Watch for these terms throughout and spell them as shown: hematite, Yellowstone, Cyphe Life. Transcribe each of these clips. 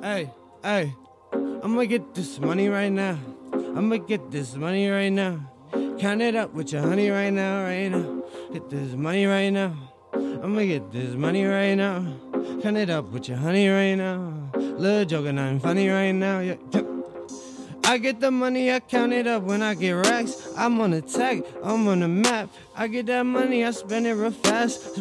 Hey, I'ma get this money right now. Count it up with your honey right now, Get this money right now. Count it up with your honey right now. Little joke and I'm funny right now. Yeah. I get the money, I count it up when I get racks. I'm on attack, I'm on the map. I get that money, I spend it real fast.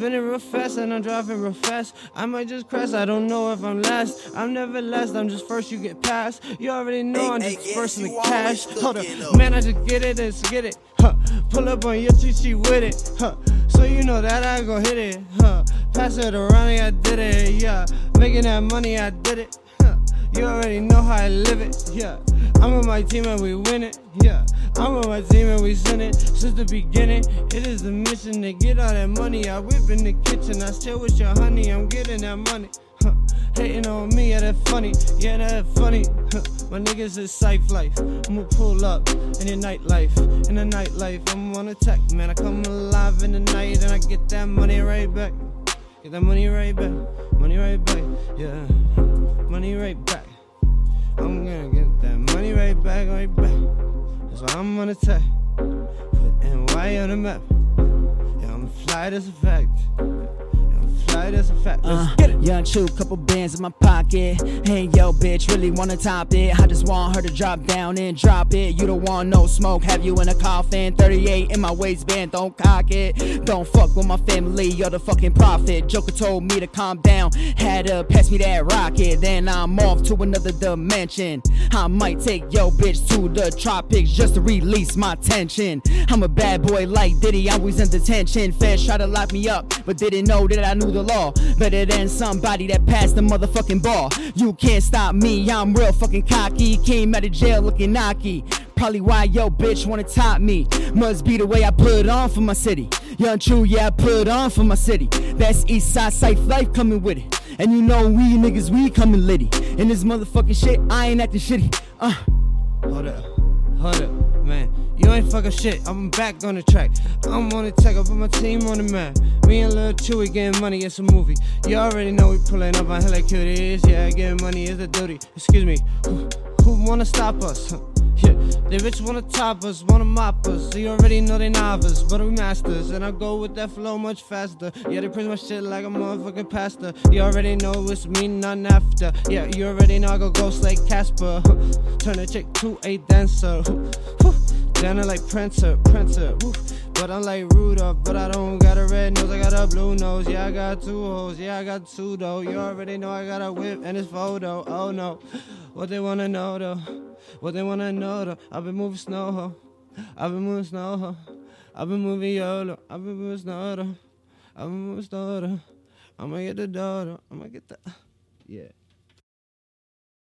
And I'm driving real fast. I might just crash, I don't know if I'm last. I'm never last, I'm just first, you get past. You already know I'm just first in the cash. Hold up, man, I just get it and get it. Pull up on your chichi with it. So you know that I gon' hit it. Pass it around and I did it, yeah. Making that money, I did it. You already know how I live it, yeah. I'm with my team and we win it, yeah. Since the beginning, it is the mission to get all that money. I whip in the kitchen, I still with your honey. I'm getting that money, huh. Hating on me, yeah, that funny, huh. My niggas is Cyphe Life. I'ma pull up in your nightlife, I'm on attack, man. I come alive in the night and I get that money right back. Yeah. Money right back. I'm gonna get that money right back, That's why I'm on attack. Put NY on the map. Yeah, I'm fly, that's a fact. Let's get it. Young Chu, couple bands in my pocket. Hey, yo, bitch, really wanna top it. I just want her to drop down and drop it. You don't want no smoke, have you in a coffin. 38 in my waistband, don't cock it. Don't fuck with my family, you're the fucking prophet. Joker told me to calm down, had to pass me that rocket. Then I'm off to another dimension. I might take yo bitch to the tropics just to release my tension. I'm a bad boy like Diddy, always in detention. Feds try to lock me up, but didn't know that I knew the law. Better than somebody that passed the motherfucking ball. You can't stop me, I'm real fucking cocky. Came out of jail looking knocky. Probably why yo bitch wanna top me. Must be the way I put it on for my city. Young True, yeah, I put it on for my city. That's Eastside Cyphe Life coming with it. And you know we niggas, we coming litty. And this motherfucking shit, I ain't acting shitty. Hold up, man. You ain't fucking shit, I'm back on the track. I'm on the tech, I put my team on the map. Me and Lil Chewy getting money, it's a movie. You already know we pulling up on hella cuties. Yeah, getting money is a duty. Excuse me, who wanna stop us? Yeah, they bitch wanna top us, wanna mop us. You already know they novice, but we masters. And I go with that flow much faster. Yeah, they praise my shit like a motherfucking pastor. You already know it's me, none after. Yeah, you already know I go ghost like Casper. Turn a chick to a dancer. Down there like Prancer, woof. But I'm like Rudolph, but I don't got a red nose, I got a blue nose. Yeah, I got two hoes, yeah, I got two though. You already know I got a whip and it's photo, oh no. What they wanna know though, I've been moving snow ho, I've been moving YOLO, I'ma get the dough though, I'ma get the, yeah.